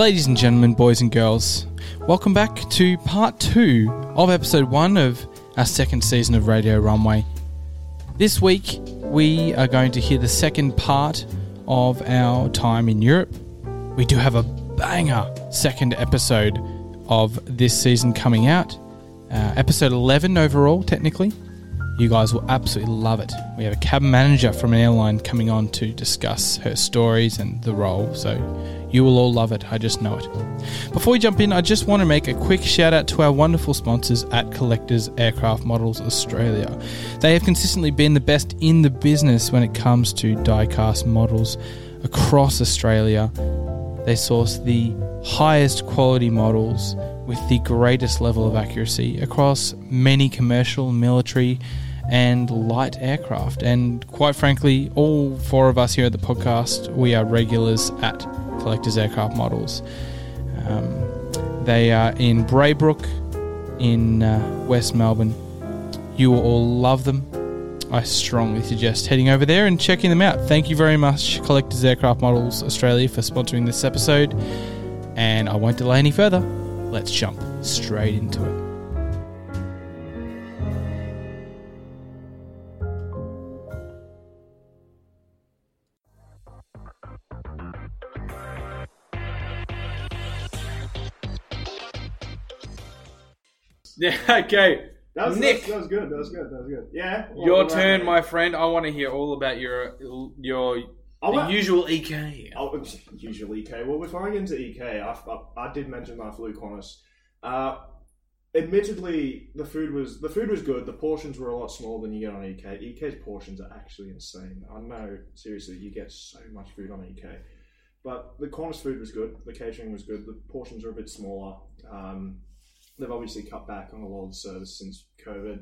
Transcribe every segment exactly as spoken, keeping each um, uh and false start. Ladies and gentlemen, boys and girls, welcome back to part two of episode one of our second season of Radio Runway. This week, we are going to hear the second part of our time in Europe. We do have a banger second episode of this season coming out. Uh, episode eleven overall, technically. You guys will absolutely love it. We have a cabin manager from an airline coming on to discuss her stories and the role, so you will all love it. I just know it. Before we jump in, I just want to make a quick shout out to our wonderful sponsors at Collectors Aircraft Models Australia. They have consistently been the best in the business when it comes to diecast models across Australia. They source the highest quality models with the greatest level of accuracy across many commercial, military and light aircraft. And quite frankly, all four of us here at the podcast, we are regulars at Collectors Aircraft Models. Um, they are in Braybrook, in uh, West Melbourne. You will all love them. I strongly suggest heading over there and checking them out. Thank you very much, Collectors Aircraft Models Australia, for sponsoring this episode. And I won't delay any further. Let's jump straight into it. Yeah, okay. That was, Nick, that was good. That was good. That was good. Yeah. Well, your turn, right, my friend. I want to hear all about your your the usual E K. I'll, usual E K. Well, before I get into E K, I, I, I did mention that I flew Qantas. Uh, admittedly, the food was the food was good. The portions were a lot smaller than you get on E K. E K's portions are actually insane. I know. Seriously, you get so much food on E K. But the Qantas food was good. The catering was good. The portions are a bit smaller. Um, They've obviously cut back on a lot of the service since COVID.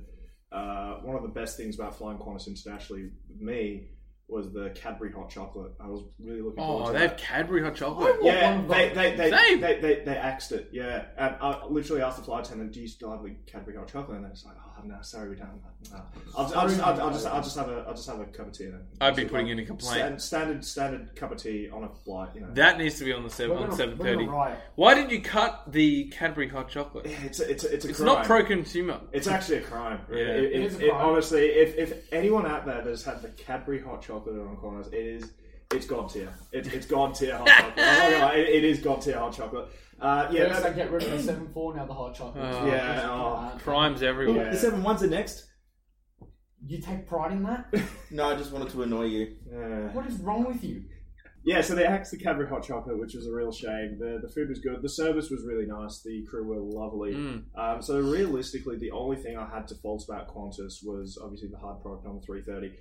Uh, one of the best things about flying Qantas internationally, with me, was the Cadbury hot chocolate. I was really looking forward oh, to that. Oh, they have Cadbury hot chocolate? Yeah, they they they, they they they they axed it, yeah. And I literally asked the flight attendant, do you still have the Cadbury hot chocolate? And they're just like, oh, no, sorry, we don't. No. I'll, I'll, just, I'll, I'll, just, I'll, just have a, I'll just have a cup of tea then. I'd be putting in a complaint. Stand, standard standard cup of tea on a flight, you know. That needs to be on the seven, on seven thirty. Right. Why did you cut the Cadbury hot chocolate? It's a, it's a, it's a it's crime. It's not pro-consumer. It's actually a crime. Really. Yeah. It, it, it is a crime. It, honestly, if, if anyone out there that has had the Cadbury hot chocolate, on Qantas, it is, it's god tier. It, it's god tier hot chocolate. I'm not gonna lie, it, it is god tier hot chocolate. Uh, yeah, no, they get rid of the seven four now. The hot chocolate. Oh, yeah, oh, oh, crimes everywhere. Well, the seven one's the next. You take pride in that? No, I just wanted to annoy you. Yeah. What is wrong with you? Yeah, so they axed the Cadbury hot chocolate, which was a real shame. The the food was good. The service was really nice. The crew were lovely. Mm. Um, so realistically, the only thing I had to fault about Qantas was obviously the hard product on the three thirty.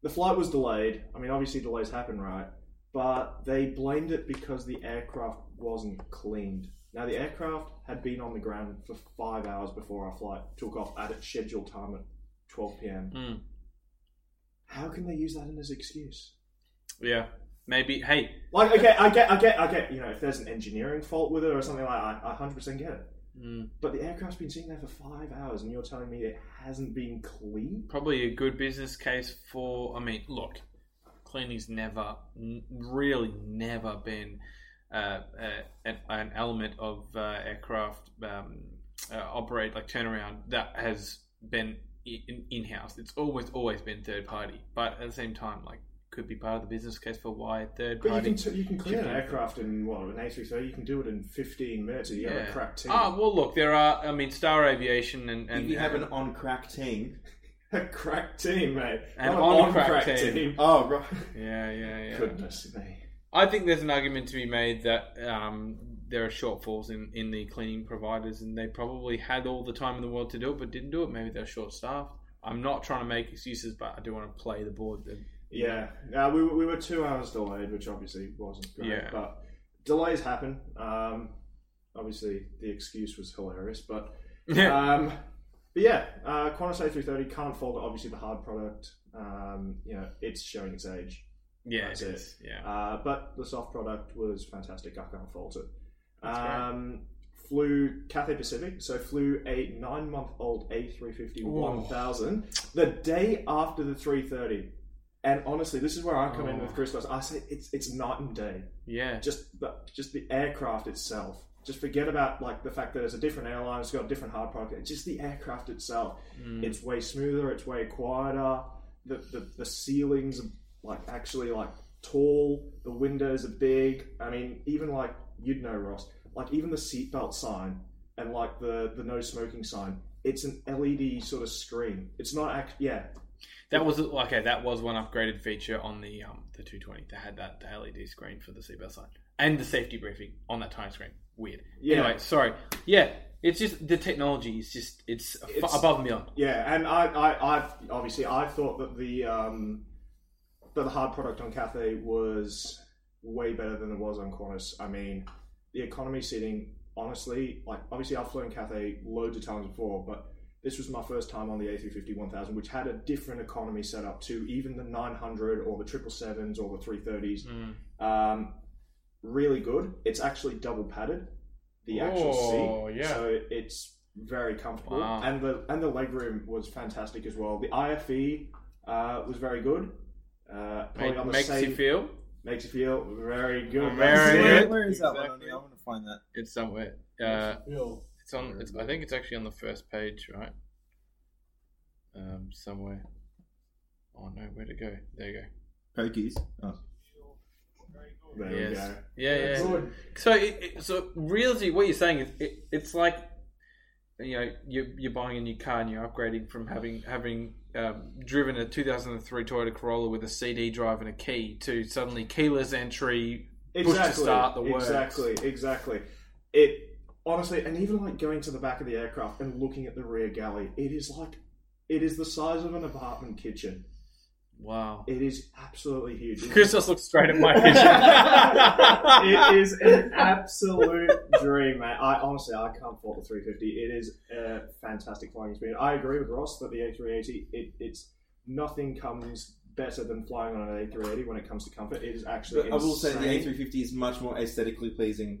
The flight was delayed. I mean, obviously delays happen, right? But they blamed it because the aircraft wasn't cleaned. Now, the aircraft had been on the ground for five hours before our flight took off at its scheduled time at twelve p.m. Mm. How can they use that as an excuse? Yeah, maybe. Hey, like, okay, I get, I get, I get. You know, if there's an engineering fault with it or something like that, I one hundred percent get it. Mm. But the aircraft's been sitting there for five hours and you're telling me it hasn't been cleaned? Probably a good business case for... I mean, look, cleaning's never, n- really never been uh, uh, an, an element of uh, aircraft um, uh, operate, like turnaround, that has been in, in-house. It's almost always been third-party. But at the same time, like, could be part of the business case for why third but party. But you can, you can clean an aircraft in, what, an A three thirty, you can do it in fifteen minutes, you yeah. have a crack team. Ah, well, look, there are, I mean, Star Aviation and... and if you have an on-crack team... A crack team, mate. An on-crack, on-crack team. team. Oh, right. Yeah, yeah, yeah. Goodness me. I think there's an argument to be made that um, there are shortfalls in, in the cleaning providers, and they probably had all the time in the world to do it, but didn't do it. Maybe they're short-staffed. I'm not trying to make excuses, but I do want to play the board then. Yeah, uh, we we were two hours delayed, which obviously wasn't great. Yeah. But delays happen. Um, obviously, the excuse was hilarious, but um, but yeah, uh, Qantas A three thirty can't fault obviously the hard product. Um, you know, it's showing its age. Yeah, that's it is. It. Yeah, uh, but the soft product was fantastic. I can't fault it. That's um, great. Flew Cathay Pacific, so flew a nine-month-old A three fifty one thousand the day after the three thirty. And honestly, this is where I come oh. in with Christos. I say it's it's night and day. Yeah. Just the, just the aircraft itself. Just forget about like the fact that it's a different airline. It's got a different hard product. It's just the aircraft itself. Mm. It's way smoother. It's way quieter. The, the the ceilings are like actually like tall. The windows are big. I mean, even like you'd know, Ross. Like even the seatbelt sign and like the the no smoking sign. It's an L E D sort of screen. It's not act. Yeah. That was okay. That was one upgraded feature on the um the two twenty. They had that the L E D screen for the seatbelt sign and the safety briefing on that time screen. Weird. Yeah. Anyway, sorry. Yeah, it's just the technology is just it's, it's above me. Yeah, and I, I, I obviously I thought that the um that the hard product on Cathay was way better than it was on Qantas. I mean, the economy seating. Honestly, like obviously I've flown Cathay loads of times before, but. This was my first time on the A three fifty one thousand, which had a different economy set up to even the nine hundred or the triple sevens or the three thirties. Mm. Um, really good. It's actually double padded, the oh, actual seat. Yeah. So it's very comfortable. Wow. And the and the legroom was fantastic as well. The I F E uh, was very good. Uh, Make, on the makes same, you feel? Makes you feel very good. Very good. Where is that one? Exactly. I want to find that. It's somewhere. Uh, It's on, it's, I think it's actually on the first page, right? Um, somewhere. Oh no, where to go? There you go. Pokies. Oh. There yes. we go. Yeah, yeah. Good. So, it, it, so really, what you're saying is, it, it's like, you know, you're, you're buying a new car and you're upgrading from having having um, driven a two thousand three Toyota Corolla with a C D drive and a key to suddenly keyless entry, exactly. push to start, the works. Exactly. Exactly. It. Honestly, and even like going to the back of the aircraft and looking at the rear galley, it is like, it is the size of an apartment kitchen. Wow. It is absolutely huge. Chris just looks straight at my kitchen. It is an absolute dream, mate. I honestly, I can't fault the three fifty. It is a fantastic flying experience. I agree with Ross that the A three eighty, it, it's nothing comes better than flying on an A three eighty when it comes to comfort. It is actually but insane. I will say the A three fifty is much more aesthetically pleasing.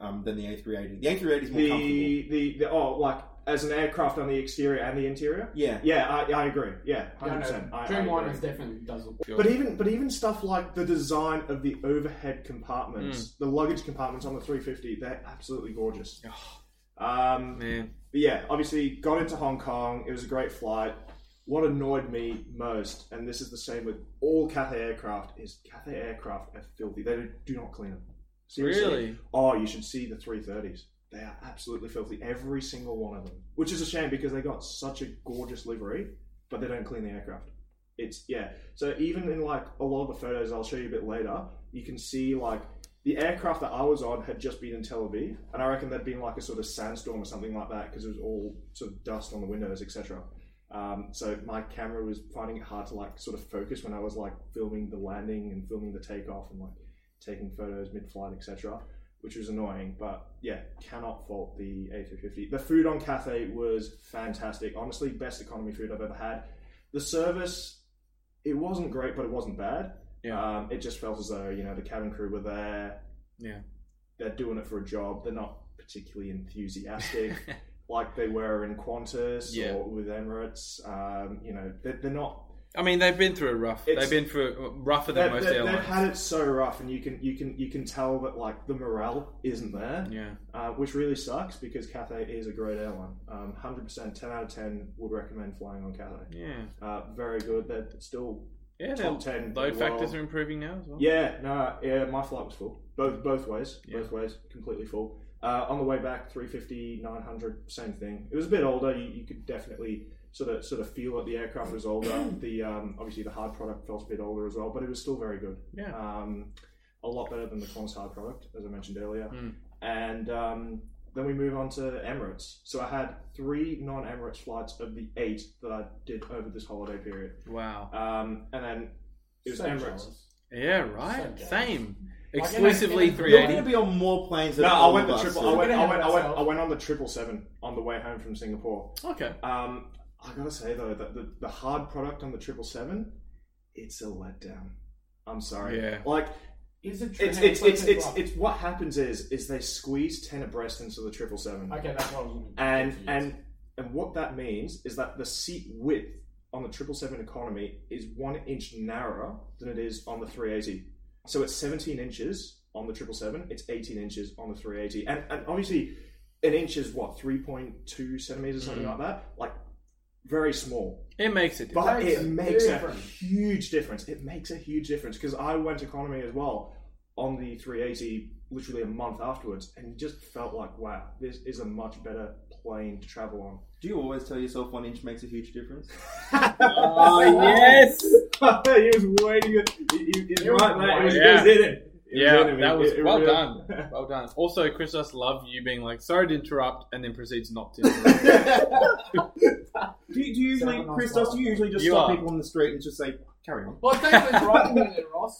Um, than the A three eighty. The A three eighty is more the, comfortable. The, the, oh, like, as an aircraft on the exterior and the interior? Yeah. Yeah, I, I agree. Yeah, one hundred percent. Yeah, no, Dreamliners definitely does it. But even, but even stuff like the design of the overhead compartments, mm. the luggage compartments on the three fifty, they're absolutely gorgeous. Oh, um, man. But yeah, obviously, got into Hong Kong. It was a great flight. What annoyed me most, and this is the same with all Cathay aircraft, is Cathay aircraft are filthy. They do not clean them. Seriously. Really? Oh, you should see the three thirties. They are absolutely filthy, every single one of them. Which is a shame because they got such a gorgeous livery, but they don't clean the aircraft. It's, yeah. So even in like a lot of the photos I'll show you a bit later, you can see like the aircraft that I was on had just been in Tel Aviv, and I reckon there'd been like a sort of sandstorm or something like that because it was all sort of dust on the windows, et cetera. Um, so my camera was finding it hard to like sort of focus when I was like filming the landing and filming the takeoff and like taking photos mid-flight, et cetera, which was annoying. But yeah, cannot fault the A three fifty. The food on Cathay was fantastic. Honestly, best economy food I've ever had. The service, it wasn't great, but it wasn't bad. Yeah. Um, it just felt as though, you know, the cabin crew were there. Yeah. They're doing it for a job. They're not particularly enthusiastic like they were in Qantas yeah. or with Emirates. Um, you know, they're, they're not... I mean, they've been through a rough. It's, they've been through rougher than most airlines. They've had it so rough, and you can you can you can tell that like the morale isn't there. Yeah, uh, which really sucks because Cathay is a great airline. Um, one hundred percent, ten out of ten would recommend flying on Cathay. Yeah, uh, very good. They're still yeah, top ten. Load factors are improving now as well. Yeah, no, yeah, my flight was full both both ways, yeah. both ways, completely full. Uh, on the way back, three fifty, nine hundred, same thing. It was a bit older. You, you could definitely. Sort of, sort of feel that the aircraft was older. The um, obviously the hard product felt a bit older as well, but it was still very good. Yeah, um, a lot better than the Qantas hard product, as I mentioned earlier. Mm. And um, then we move on to Emirates. So I had three non-Emirates flights of the eight that I did over this holiday period. Wow. Um, and then it was so Emirates. Jealous. Yeah, right. So same. Exclusively three eighty. You're going to be on more planes than no, all I went of the triple. Us, I went. I went. I went. I went on the triple seven on the way home from Singapore. Okay. Um. I gotta say though that the, the hard product on the triple seven, it's a letdown. I'm sorry. Yeah. Like, is it? It's it's it's it's, it's what happens is is they squeeze ten abreast into the triple seven. Okay, that's what I was. And and and what that means is that the seat width on the triple seven economy is one inch narrower than it is on the three eighty. So it's seventeen inches on the triple seven, it's eighteen inches on the three eighty. And, and obviously, an inch is what, three point two centimeters, something mm. like that? Like, very small. It makes a difference. But it makes a huge difference. It makes a huge difference because I went economy as well on the three eighty literally a month afterwards and just felt like, wow, this is a much better plane to travel on. Do you always tell yourself one inch makes a huge difference? Oh, yes! He was waiting. You're right, mate. It was, yeah. it was in it. It yeah, was in it. that was it, well it really... done. Well done. Also, Christos, love you being like, sorry to interrupt, and then proceeds not to interrupt. Do you, do you usually, nice Christos, do you usually just you stop are. people on the street and just say, carry on? Well, thanks for interrupting me there, Ross.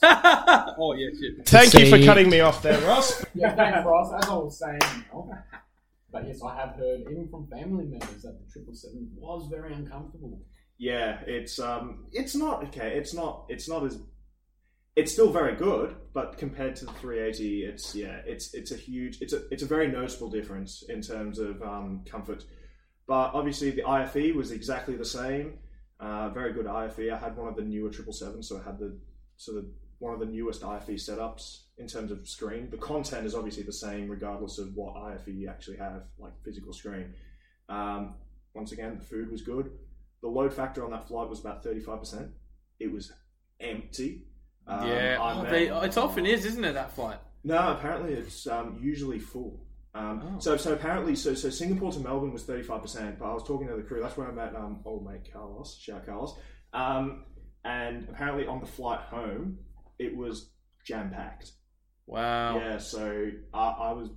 Oh, yeah, shit. Thank See. you for cutting me off there, Ross. Yeah, thanks, Ross. As I was saying, you know. But yes, I have heard, even from family members, that the triple seven was very uncomfortable. Yeah, it's um, it's not, okay, it's not, it's not as, it's still very good, but compared to the three eighty, it's, yeah, it's it's a huge, it's a it's a very noticeable difference in terms of um, comfort. But obviously the I F E was exactly the same, uh, very good I F E. I had one of the newer triple sevens, so I had the sort of one of the newest I F E setups in terms of screen. The content is obviously the same regardless of what I F E you actually have, like physical screen. Um, once again, the food was good. The load factor on that flight was about thirty-five percent. It was empty. Um, yeah, oh, met, they, it often is, isn't it, that flight? No, apparently it's um, usually full. Um, oh. So so apparently, so so Singapore to Melbourne was thirty-five percent, but I was talking to the crew, that's where I met um, old mate Carlos, shout Carlos, um, and apparently on the flight home, it was jam-packed. Wow. Yeah, so I, I was,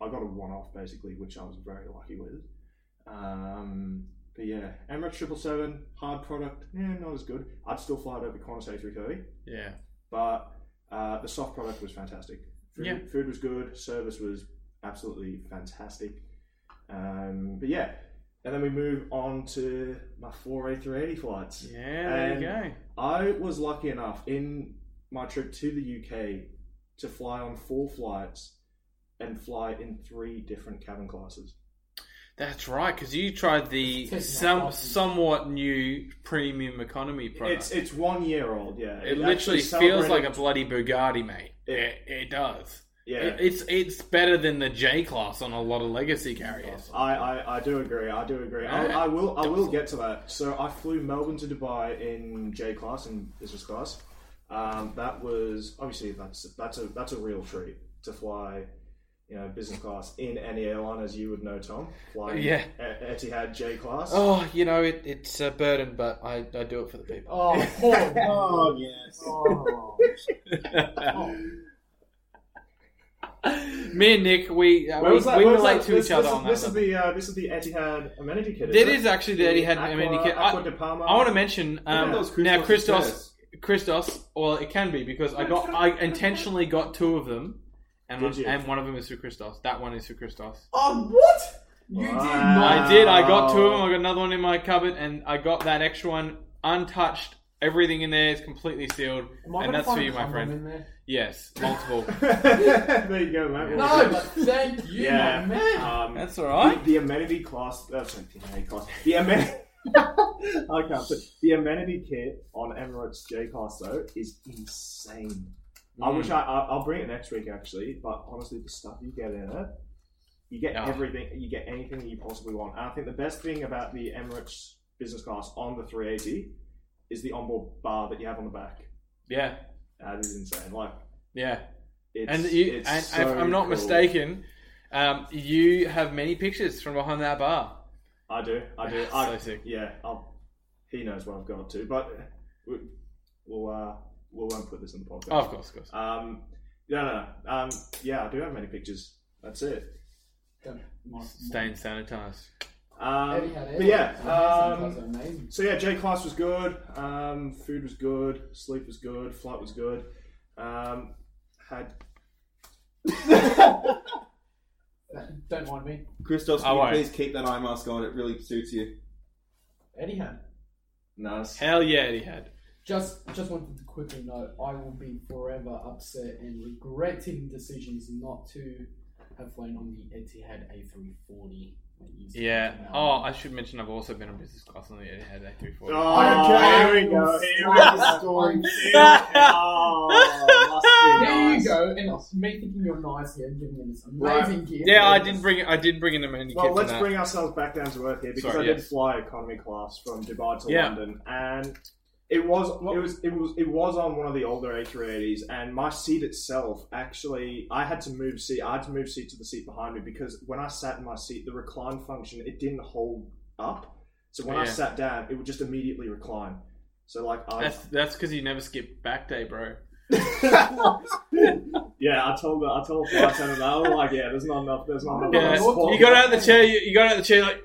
I got a one-off basically, which I was very lucky with. Um, but yeah, Emirates triple seven, hard product, yeah, not as good. I'd still fly it over Qantas A three thirty. Yeah. But uh, the soft product was fantastic. Food, yeah. food was good, service was absolutely fantastic. Um, but yeah, and then we move on to my four A three eighty flights. Yeah, there and you go. I was lucky enough in my trip to the U K to fly on four flights and fly in three different cabin classes. That's right, because you tried the some, somewhat new premium economy product. It's it's one year old, yeah. It, it literally feels like a bloody Bugatti, mate. It, it, it does. Yeah, it, it's it's better than the J class on a lot of legacy carriers. I, I, I do agree. I do agree. I, I will I will get to that. So I flew Melbourne to Dubai in J class and business class. Um, that was obviously that's that's a that's a real treat to fly, you know, business class in any airline, as you would know, Tom. Flying yeah. Etihad J class. Oh, you know, it, it's a burden, but I, I do it for the people. Oh, oh, oh yes. Oh. oh. Me and Nick, we uh, we, was that, we relate was that, to this, each other this, on that. This is the uh, this is the Etihad amenity kit. It is actually the Etihad Aqua, amenity kit. I, I want to mention um, yeah. now Christos, Christos. Well, it can be because I got I intentionally got two of them, and one, and one of them is for Christos. That one is for Christos. Oh, what? You wow. did? I did. I got two of them. I got another one in my cupboard, and I got that extra one untouched. Everything in there is completely sealed, and that's for you, my friend. Yes, multiple. There you go, man. No, but thank you, yeah. my man. Um, that's all right. The, the amenity class. That's uh, the amenity class. The amenity. I can't. But the amenity kit on Emirates J class though is insane. Mm. I wish I, I. I'll bring it next week actually. But honestly, the stuff you get in it, you get yeah. everything. You get anything you possibly want. And I think the best thing about the Emirates business class on the three eighty. Is the onboard bar that you have on the back. Yeah. That is insane. Like, yeah. It's, and you, it's and so if I'm not cool. mistaken, um, you have many pictures from behind that bar. I do. I do. I, so sick. Yeah. I'll, he knows what I've got to. But we, we'll, uh, we won't put this in the podcast. Oh, of course, of course. Um, no, no, no. Um, yeah, I do have many pictures. That's it. Staying sanitized. Um, but yeah, um, so yeah, J class was good. Um, food was good. Sleep was good. Flight was good. Um, had. Don't mind me, Christos. Can oh, you please keep that eye mask on? It really suits you. Etihad. Nice. Hell yeah, Etihad. Just, just wanted to quickly note: I will be forever upset and regretting decisions not to have flown on the Etihad A three forty. Yeah. Oh, I should mention I've also been on business class on the Etihad A three forty. Oh, okay. Here we go. Here the story. Oh, there nice. You go. And it's me thinking you're nice here, giving me this amazing right. gear. Yeah, I did bring. I did bring in a many. Well, let's bring ourselves back down to earth here because Sorry, I did yes. fly economy class from Dubai to yeah. London, and it was it was it was it was on one of the older A three eighties, and my seat itself actually I had to move seat. I had to move seat to the seat behind me because when I sat in my seat, the recline function it didn't hold up. So when yeah. I sat down, it would just immediately recline. So like I that's that's because you never skip back day, bro. yeah, I told the I told the flight attendant I was like, yeah, there's not enough. There's not enough. Yeah, you got out of the chair. You, you got out of the chair like.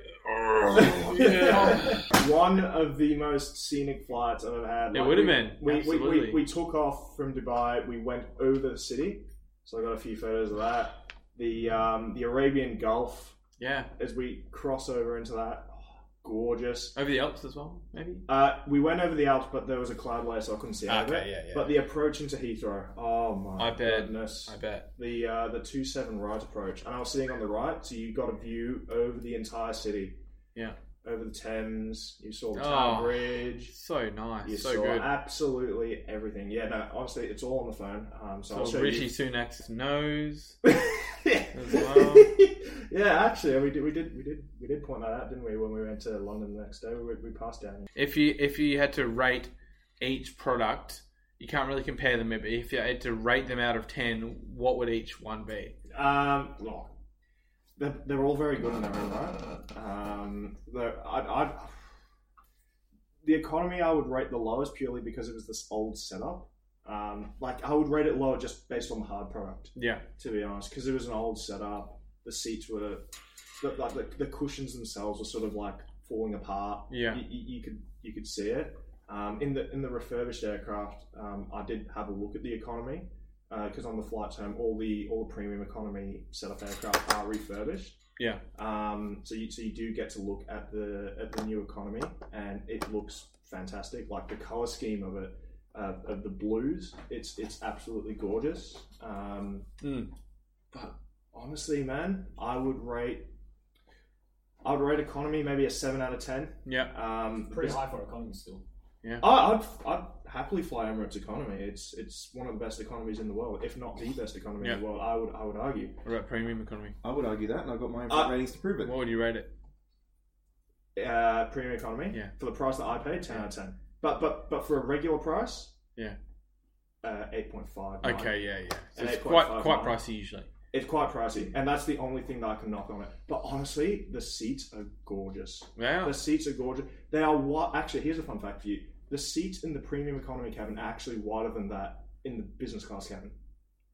yeah. One of the most scenic flights I've ever had. Like, it would have been. We, we, we, we took off from Dubai. We went over the city, so I got a few photos of that. The um, the Arabian Gulf. Yeah. As we cross over into that. Gorgeous. Over the Alps as well, maybe? Uh, we went over the Alps, but there was a cloud layer, so I couldn't see okay, over it. Yeah, yeah, but the approach into Heathrow, oh my I bet, goodness. I bet. The uh, the two seven right approach. And I was sitting on the right, so you got a view over the entire city. Yeah. Over the Thames, you saw the Tower oh, Bridge. So nice, you so saw good. Absolutely everything. Yeah, no, honestly, it's all on the phone. Um, so, so I'll show Rishi you. Sunak's nose yeah. as well. yeah, actually, we did, we did, we did, we did point that out, didn't we? When we went to London the next day, we, we passed down. If you if you had to rate each product, you can't really compare them. But if you had to rate them out of ten, what would each one be? Um. Oh. They're, they're all very good in their own right. Um, I'd, I'd, the economy I would rate the lowest purely because it was this old setup. Um, like I would rate it lower just based on the hard product. Yeah. To be honest, because it was an old setup. The seats were, the, like the, the cushions themselves were sort of like falling apart. Yeah. You, you, you could you could see it. Um, in the in the refurbished aircraft, um, I did have a look at the economy. Because uh, on the flights home, all the all the premium economy setup aircraft are refurbished. Yeah. Um. So you so you do get to look at the at the new economy, and it looks fantastic. Like the color scheme of it, uh, of the blues, it's it's absolutely gorgeous. Um. Mm. But honestly, man, I would rate. I would rate economy maybe a seven out of ten. Yeah. Um. Pretty high for economy still. Yeah. I, I'd I'd happily fly Emirates economy. It's it's one of the best economies in the world, if not the best economy yep. in the world. I would I would argue. What about premium economy? I would argue that, and I've got my own uh, ratings to prove it. What would you rate it? Uh, premium economy. Yeah. For the price that I paid, ten yeah. out of ten. But but but for a regular price, yeah, uh, eight point five. Okay, yeah, yeah. So it's quite quite nine. Pricey usually. It's quite pricey, and that's the only thing that I can knock on it. But honestly, the seats are gorgeous. Yeah. The seats are gorgeous. They are what? Actually, here's a fun fact for you. The seats in the premium economy cabin are actually wider than that in the business class cabin.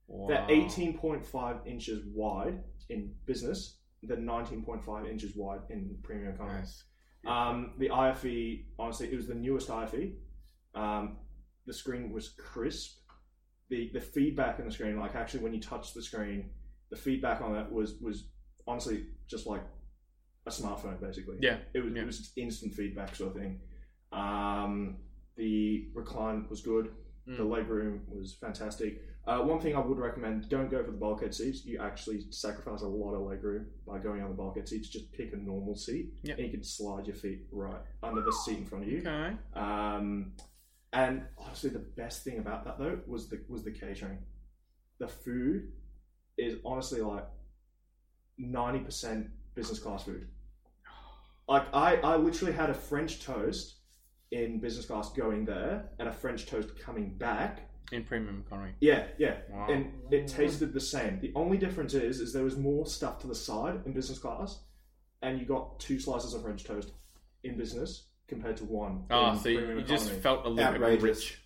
Wow. They're eighteen point five inches wide in business. They're nineteen point five inches wide in premium economy. Nice. Um, the I F E, honestly, it was the newest I F E. Um, the screen was crisp. The the feedback on the screen, like actually when you touch the screen, the feedback on it was was honestly just like a smartphone, basically. Yeah. It was yeah. it was just instant feedback sort of thing. Um, the recline was good. Mm. The legroom was fantastic. Uh, one thing I would recommend, don't go for the bulkhead seats. You actually sacrifice a lot of legroom by going on the bulkhead seats. Just pick a normal seat yep. and you can slide your feet right under the seat in front of you. Okay. Um, and honestly, the best thing about that though was the, was the catering. The food is honestly like ninety percent business class food. Like I, I literally had a French toast in business class going there and a French toast coming back in premium economy. Yeah, yeah. Wow. And it tasted the same. The only difference is is there was more stuff to the side in business class, and you got two slices of French toast in business compared to one. Oh, in so premium you economy. Just felt a little bit rich.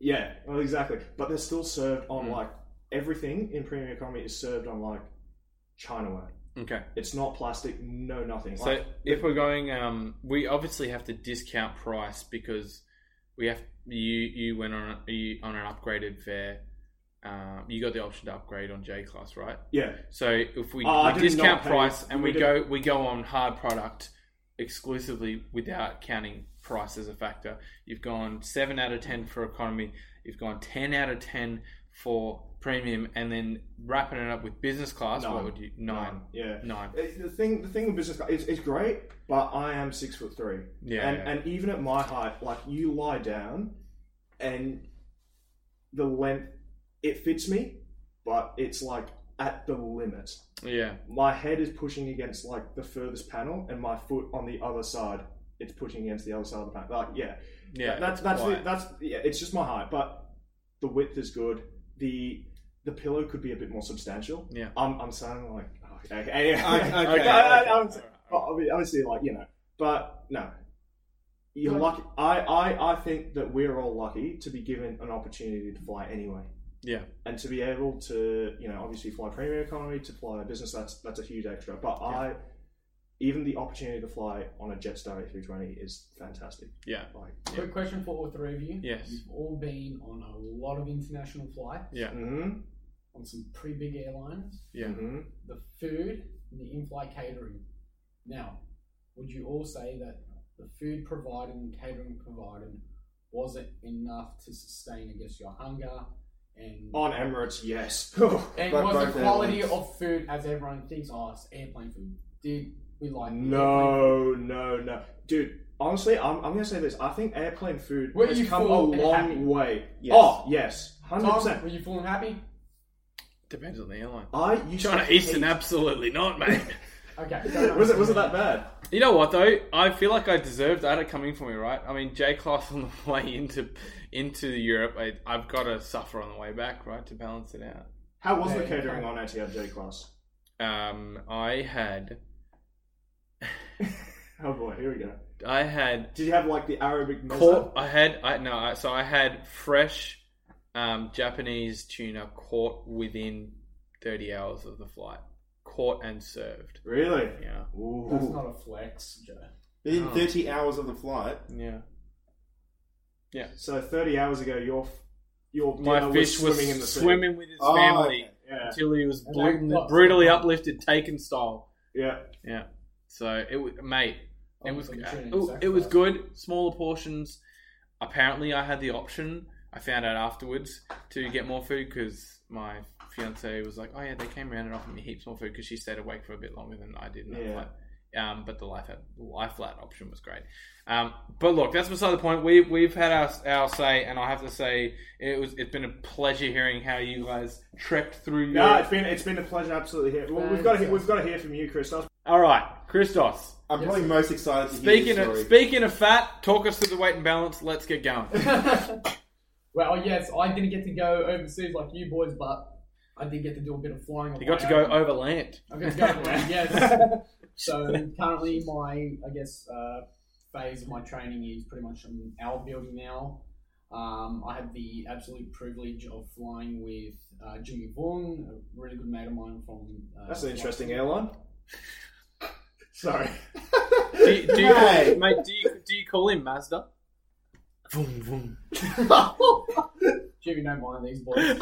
Yeah, well, exactly. But they're still served on mm. like everything in premium economy is served on like Chinaware. Okay. It's not plastic, no nothing. So like, if we're going, um, we obviously have to discount price because we have you. You went on a, you, on an upgraded fare. Um, you got the option to upgrade on J class, right? Yeah. So if we, uh, we discount price and we, we go we go on hard product exclusively without counting price as a factor. You've gone seven out of ten for economy. You've gone ten out of ten for premium, and then wrapping it up with business class, nine. What would you... Nine. nine. Yeah. Nine. It's the thing The thing with business class, it's, it's great, but I am six foot three. Yeah. And, and even at my height, like, you lie down, and the length, it fits me, but it's, like, at the limit. Yeah. My head is pushing against, like, the furthest panel, and my foot on the other side, it's pushing against the other side of the panel. Like, yeah. Yeah. That, that's, that's, the, that's... Yeah, it's just my height, but... The width is good. The the pillow could be a bit more substantial. Yeah. I'm I'm sounding like okay. okay, okay, okay, okay. I, I'm, obviously, like, you know, but no. You're like, lucky. I, I, I think that we're all lucky to be given an opportunity to fly anyway. Yeah. And to be able to, you know, obviously fly premium economy, to fly a business, that's that's a huge extra. But yeah. I even the opportunity to fly on a Jetstar A three twenty is fantastic. Yeah. Like, yeah. Quick question for all three of you. Yes. You've all been on a lot of international flights. Yeah. Mm-hmm. On some pretty big airlines. Yeah. Mm-hmm. The food and the in-flight catering. Now, would you all say that the food provided and catering provided wasn't enough to sustain, I guess, your hunger? And on Emirates, yes. And was the quality airlines. Of food, as everyone thinks, oh, it's airplane food. Did... We like no, no, no, dude. Honestly, I'm, I'm gonna say this. I think airplane food were has come a long way. Yes. Oh, yes, hundred percent. Were you full and happy? Depends on the airline. I used China Eastern, hate... absolutely not, mate. Okay, was it was it that bad? You know what though? I feel like I deserved that. It coming for me, right? I mean, J class on the way into into Europe. I, I've got to suffer on the way back, right, to balance it out. How was yeah, the catering yeah. on Etihad J class? Um, I had. Oh boy, here we go. I had. Did you have like the Arabic mezza? I had. I no. I, so I had fresh um, Japanese tuna caught within thirty hours of the flight, caught and served. Really? Yeah. Ooh. That's not a flex, Joe. Within oh. thirty hours of the flight. Yeah. Yeah. So thirty hours ago, your your my fish was swimming, was in the swimming sea. With his oh, family yeah. until he was bl- brutally uplifted, Taken style. Yeah. Yeah. So it was, mate. It was uh, it was good. Smaller portions. Apparently, I had the option. I found out afterwards to get more food because my fiance was like, "Oh yeah, they came around and offered me heaps more food because she stayed awake for a bit longer than I did." In that yeah. flight. Um, but the life the life flat option was great. Um, but look, that's beside the point. We we've had our our say, and I have to say it was it's been a pleasure hearing how you guys trekked through. No, your... it's been it's been a pleasure absolutely. Here. Well, we've got to we've got to hear from you, Christos. All right, Christos. I'm yes. probably most excited to speaking hear this story. Of, speaking of fat, talk us through the weight and balance. Let's get going. Well, yes, I didn't get to go overseas like you boys, but I did get to do a bit of flying. You got to go overland. I got to go overland, yes. So currently my, I guess, uh, phase of my training is pretty much an hour building now. Um, I had the absolute privilege of flying with uh, Jimmy Bung, a really good mate of mine from... Uh, That's an interesting Washington. Airline. Sorry. do, you, do, you hey. call, mate, do you do you call him Mazda? Vroom, vroom. Jimmy, don't mind these boys.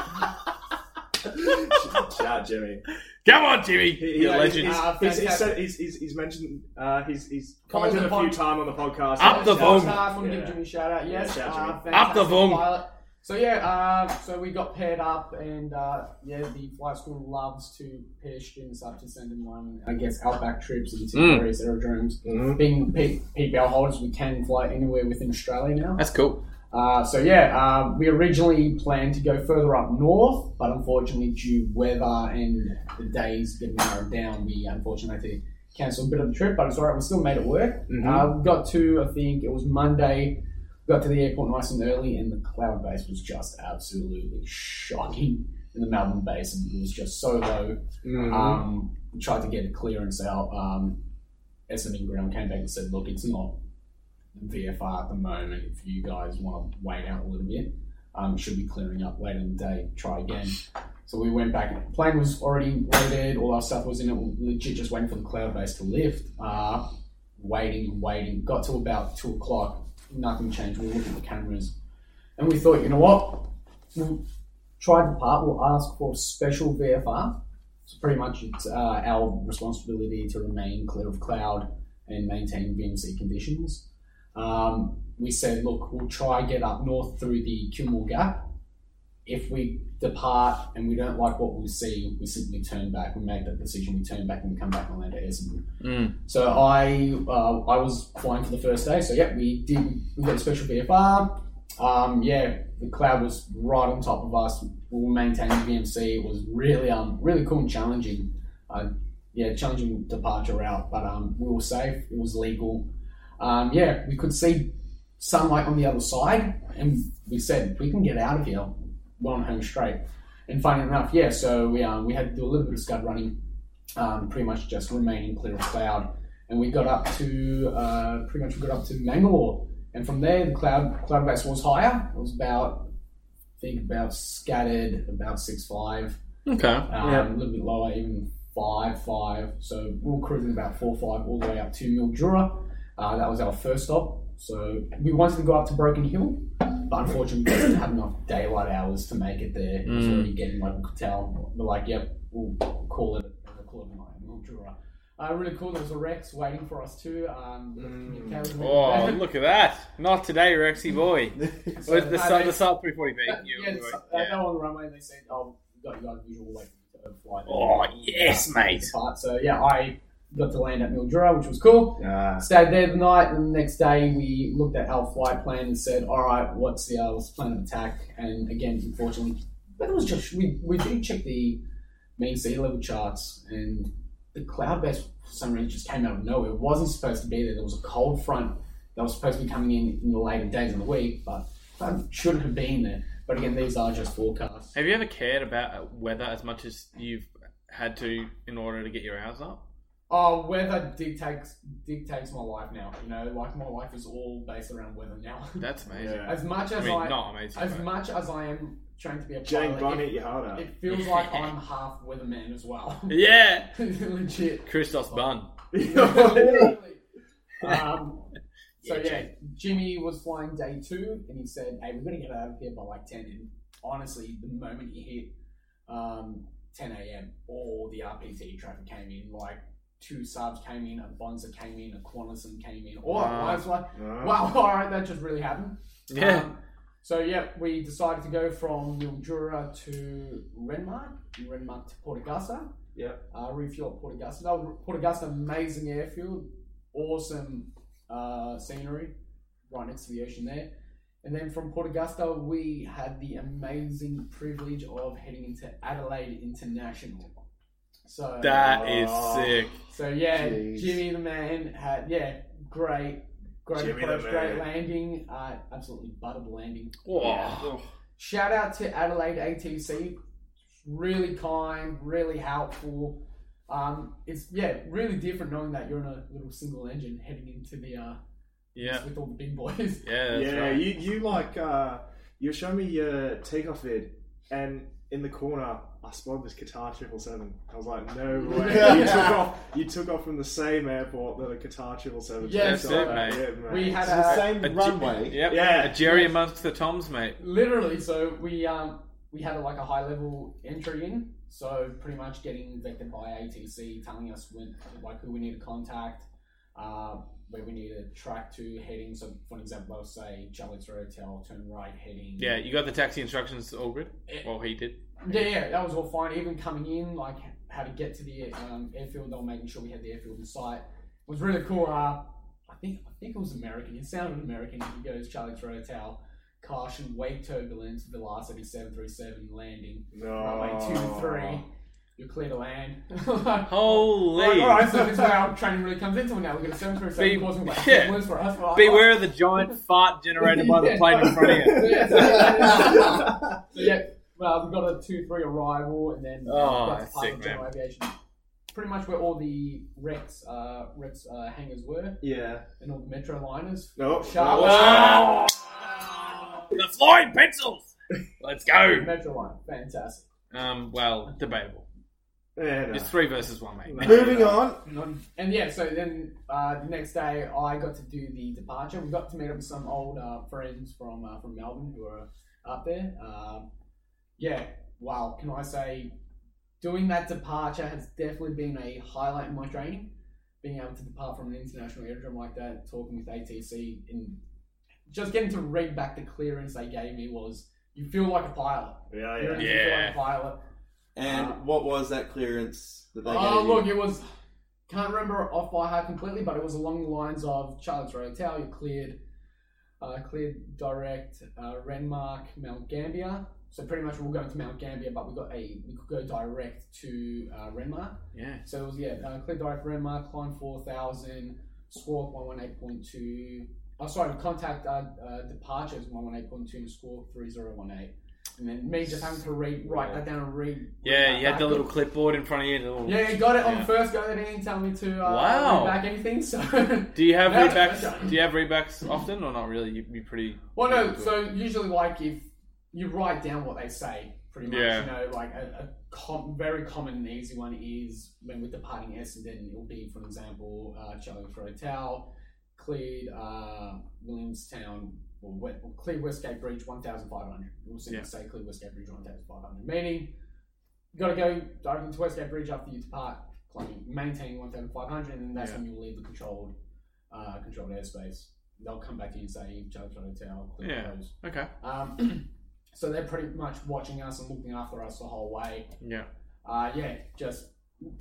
Shout, Jimmy. Come on, Jimmy. He, he, You're a legend. He's, uh, he's, he's, said, he's, he's, he's mentioned, uh, he's, he's commented a pod- few times on the podcast. Up the volume. I want to give Jimmy a shout out. Yes. Yeah, shout uh, up the volume. So, yeah, uh, so we got paired up, and uh, yeah, the flight school loves to pair students up to send them on, I guess, outback trips into mm. various aerodromes. Mm-hmm. Being P- PBL holders, we can fly anywhere within Australia now. That's cool. Uh, so, yeah, uh, we originally planned to go further up north, but unfortunately, due weather and the days getting narrowed down, we unfortunately had to cancel a bit of the trip, but it's all right, we still made it work. Mm-hmm. Uh, we got to, I think it was Monday. Got to the airport nice and early, and the cloud base was just absolutely shocking in the Melbourne Basin. It was just so low. Mm-hmm. Um, we tried to get a clearance out. Um, S M E Ground came back and said, look, it's not V F R at the moment. If you guys want to wait out a little bit, um, should be clearing up later in the day. Try again. So we went back. The plane was already loaded. All our stuff was in it. We legit just waiting for the cloud base to lift. Uh, waiting, waiting. Got to about two o'clock. Nothing changed. We looked at the cameras and we thought, you know what? We'll try the part. We'll ask for special V F R. So pretty much it's uh, our responsibility to remain clear of cloud and maintain V M C conditions. Um, we said, look, we'll try get up north through the Kilmore Gap. if we depart and we don't like what we see, we simply turn back. We make that decision. We turn back and we come back and land at Essendon. Mm. So I uh, I was flying for the first day. So yeah, we did. We got a special V F R. Um, yeah, the cloud was right on top of us. We were maintaining V M C. It was really um really cool and challenging. Uh, yeah, challenging departure route, but um we were safe. It was legal. Um, yeah, we could see sunlight on the other side, and we said we can get out of here. One home straight. And funny enough, yeah, so we um, we had to do a little bit of scud running, um, pretty much just remaining clear of cloud. And we got up to, uh, pretty much we got up to Mangalore. And from there, the cloud cloud base was higher. It was about, I think about scattered, about six five. Okay. Um, yeah. A little bit lower, even five five. So we were cruising about four five all the way up to Mildura. Uh, that was our first stop. So we wanted to go up to Broken Hill, but unfortunately we didn't have enough daylight hours to make it there. It was mm. already getting like we could tell. We're like, yep, we'll call it we'll call it night. We'll draw. Uh, really cool, there was a Rex waiting for us too. Um, mm. Oh, look at that. Not today, Rexy boy. So, the sun the sun three forty feet. Yeah, they know on the runway they said, oh, you got you guys visual like flight. Oh yes, mate. So yeah, I got to land at Mildura, which was cool. Uh, Stayed there the night, and the next day we looked at our flight plan and said, all right, what's the uh, plan of attack? And again, unfortunately, but it was just, we, we did check the mean sea level charts, and the cloud base, for some reason, just came out of nowhere. It wasn't supposed to be there. There was a cold front that was supposed to be coming in in the later days of the week, but it shouldn't have been there. But again, these are just forecasts. Have you ever cared about weather as much as you've had to in order to get your hours up? Oh, weather dictates dictates my life now. You know, like my life is all based around weather now. That's amazing. Yeah. As much as I, mean, I not amazing, as but... much as I am trying to be a Jane Bonnet, you harder. It feels like I'm half weatherman as well. Yeah, legit. Christos oh. Bun. um, so yeah, yeah, Jimmy was flying day two, and he said, "Hey, we're gonna get out of here by like ten." And honestly, the moment he hit um, ten a.m., all the R P T traffic came in like. Two subs came in, a Bonza came in, a Qantas came in. All wow. I was like, wow, wow, all right, that just really happened. Yeah. Um, so, yeah, we decided to go from Mildura to Renmark, Renmark to Port Augusta. Yeah. Uh, refuel at Port Augusta. That was, Port Augusta, amazing airfield, awesome uh, scenery right next to the ocean there. And then from Port Augusta, we had the amazing privilege of heading into Adelaide International. So that is uh, sick. So yeah, Jeez. Jimmy the man had yeah great, great approach, great landing, uh, absolutely buttered landing. Oh. Yeah. Shout out to Adelaide A T C, really kind, really helpful. Um, it's yeah really different knowing that you're in a little single engine heading into the uh, yeah with all the big boys. Yeah, that's yeah. Right. You you like uh, you show me your takeoff vid and. In the corner, I spotted this Qatar triple seven. I was like, "No way!" yeah. You took off. You took off from the same airport that a Qatar triple seven. Yeah, mate. Yeah, mate. We had so a, the same a runway. G- yep. Yeah, a jerry amongst the toms, mate. Literally. So we um we had a, like a high level entry in. So pretty much getting vectored by A T C, telling us when like who we need to contact, uh, where we need to track to heading. So for example, I'll say Charlie's Hotel, turn right heading. Yeah, you got the taxi instructions all good. It, well, he did. Yeah, yeah, that was all fine. Even coming in, like how to get to the um, airfield, they were making sure we had the airfield in sight. It was really cool. Uh, I think I think it was American. It sounded American. He goes, Charlie Trotel, caution, wake turbulence, velocity seven three seven, landing. No. Runway two three, you're clear to land. Holy. Like, all right, so this is where our training really comes into it now. We've got a seven three seven causing like turbulence for us. Like, beware oh. of the giant fart generated by the plane in front of you. yeah, so, yeah. So, yeah. Uh, we got a two three arrival, and then uh, oh, got to part sick, of general man. aviation. Pretty much where all the Rex uh, Rex uh, hangars were. Yeah. And all the Metroliners. Nope. Sharp. Oh. Oh. The flying pencils! Let's go! Metroliner. Fantastic. Um, well, debatable. Yeah, no. It's three versus one, mate. No. Moving on. And yeah, so then uh, the next day I got to do the departure. We got to meet up with some old uh, friends from uh, from Melbourne who were up there. Um, Yeah, wow, can I say doing that departure has definitely been a highlight in my training, being able to depart from an international aerodrome like that, talking with A T C, and just getting to read back the clearance they gave me was you feel like a pilot. Yeah, yeah. You yeah. feel like a pilot. And uh, what was that clearance that they uh, gave you? Look, it was... Can't remember off by heart completely, but it was along the lines of Charlotte's Radio Tower. You cleared, uh, cleared direct uh, Renmark, Mount Gambier. So pretty much we were going to Mount Gambier, but we got a we could go direct to uh, Renmark. Yeah. So it was yeah, uh, cleared direct Renmark, climb four thousand, squawk one one eight point two. Oh, sorry, contact uh, uh, departures one one eight point two, squawk three zero one eight. And then me just having to read, write yeah. that down and read. Yeah, you had the little clipboard in front of you. Little, yeah, you got it yeah. on the first go. They didn't tell me to uh, wow. read back anything. So do you have readbacks? Do you have readbacks often or not really? You'd be pretty. Well, no. Good. So usually, like if you write down what they say, pretty much. Yeah. You know, like a, a com- very common and easy one is when we're departing Essendon, it will be, for example, uh, Charlotte's Hotel, cleared uh, Williamstown. Well, clear Westgate Bridge one thousand five hundred. We'll yeah. say clear Westgate Bridge one thousand five hundred. Meaning, you got to go diving into Westgate Bridge after you depart, climbing, maintaining one thousand five hundred, and that's yeah. when you leave the controlled uh, controlled airspace. They'll come back to you and say, Charlie Hotel, clear yeah. those. Okay. Um, so they're pretty much watching us and looking after us the whole way. Yeah. Uh, yeah, just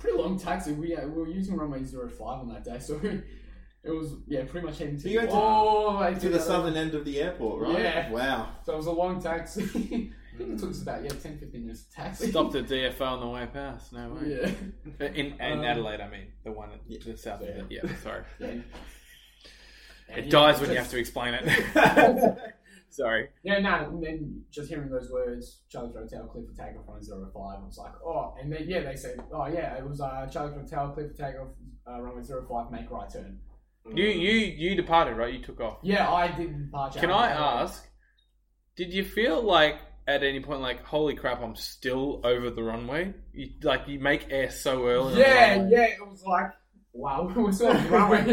pretty long taxi. We, uh, we were using runway zero five on that day, so... It was, yeah, pretty much heading to, you to, oh, I to the southern end of the airport, right? Yeah. Wow. So it was a long taxi. I think it took us about, yeah, ten, fifteen minutes to taxi. Stopped at D F O on the way past, no way. Yeah. In, in um, Adelaide, I mean, the one at yeah. the south so, yeah. of it. Yeah, sorry. Yeah. It yeah, dies when just... you have to explain it. Sorry. Yeah, no, and then just hearing those words, Charlie's Hotel, clear for takeoff on zero five, I was like, oh, and then, yeah, they said, oh, yeah, it was uh, Charlie's Hotel, clear for takeoff, uh, runway zero five, make right turn. You you you departed, right? You took off. Yeah, I did depart. Can I ask, did you feel like at any point like, holy crap, I'm still over the runway? You, like you make air so early. Yeah, yeah. It was like, wow, we're still on the runway.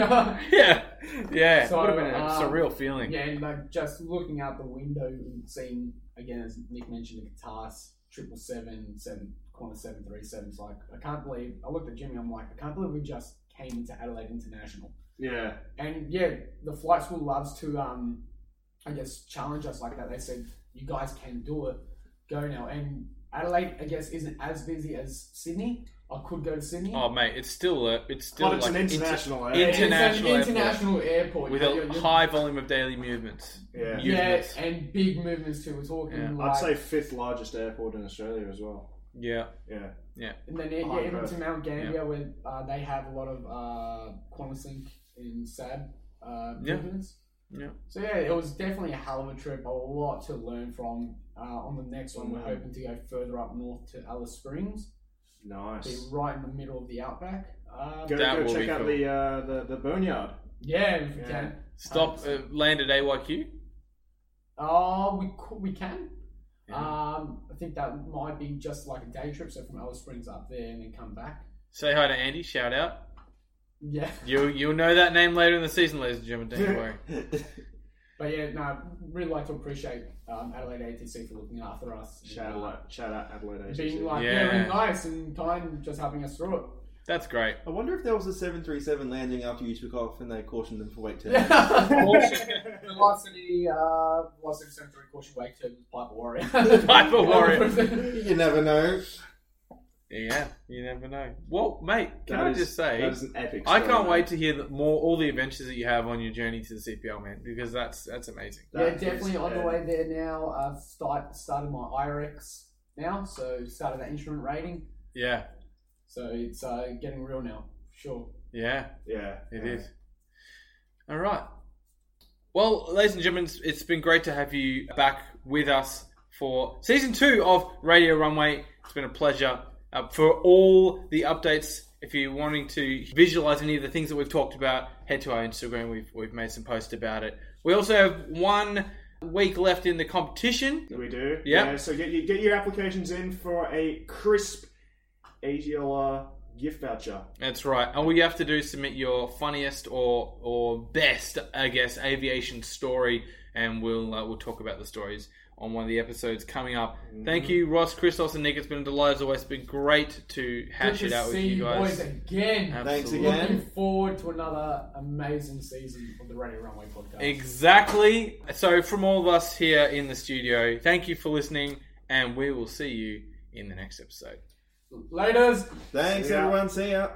yeah, yeah. So, it would have been a um, surreal feeling. Yeah, and like just looking out the window and seeing again, as Nick mentioned, the Qatar's triple seven seven corner seven three seven. It's like I can't believe. I looked at Jimmy. I'm like, I can't believe we just came into Adelaide International. Yeah. And yeah, the flight school loves to, um, I guess, challenge us like that. They said, you guys can do it. Go now. And Adelaide, I guess, isn't as busy as Sydney. I could go to Sydney. Oh, mate, it's still a, it's still oh, it's like an international inter- airport. International, it's an international airport. airport. With yeah, a high volume of daily movements. Yeah. Movements. Yeah, and big movements too. We're talking yeah. like... I'd say fifth largest airport in Australia as well. Yeah. Yeah. Yeah. And then yeah, oh, even to Mount Gambier yeah. where uh, they have a lot of uh, QantasLink in S A B uh, movements. Yeah. yeah. So yeah, it was definitely a hell of a trip. A lot to learn from. Uh, on the next one, we're hoping to go further up north to Alice Springs. Nice. Be right in the middle of the outback. Um, go go check out cool. the, uh, the the boneyard. Yeah, if you yeah. can. Stop. Uh, land at A Y Q. Oh, uh, we could, we can. Yeah. Um, I think that might be just like a day trip. So from Alice Springs up there and then come back. Say hi to Andy. Shout out. Yeah, you you'll know that name later in the season, ladies and gentlemen. Don't worry. But yeah, no, really like to appreciate um, Adelaide A T C for looking after us. Shout and, out, shout out Adelaide A T C. Being like yeah. yeah, really nice and kind, and just helping us through it. That's great. I wonder if there was a seven thirty-seven landing after you took off and they cautioned them for wake turbulence. Velocity, uh, velocity seven three caution wake turbulence, Piper Warrior. Piper Warrior. You never know. Yeah, you never know. Well, mate, can that I is, just say, that is an epic story, I can't mate. wait to hear the, more all the adventures that you have on your journey to the C P L, man, because that's that's amazing. Yeah, that definitely is, on yeah. the way there now. I've start, started my I R X now, so started that instrument rating. Yeah. So it's uh, getting real now, for sure. Yeah. Yeah. It yeah. is. All right. Well, ladies and gentlemen, it's been great to have you back with us for season two of Radio Runway. It's been a pleasure. Uh, for all the updates, if you're wanting to visualize any of the things that we've talked about, head to our Instagram. We've we've made some posts about it. We also have one week left in the competition. We do. Yep. Yeah. So get you, get your applications in for a crisp A G L R gift voucher. That's right. And all you have to do is submit your funniest or or best, I guess, aviation story, and we'll uh, we'll talk about the stories on one of the episodes coming up. Mm-hmm. Thank you, Ross, Christos, and Nick. It's been a delight as always. It's been great to hash Good it to out with you guys. See you boys again. Absolutely. Thanks again. Looking forward to another amazing season of the Radio Runway podcast. Exactly. So from all of us here in the studio, thank you for listening, and we will see you in the next episode. Laters. Thanks, see everyone. See ya.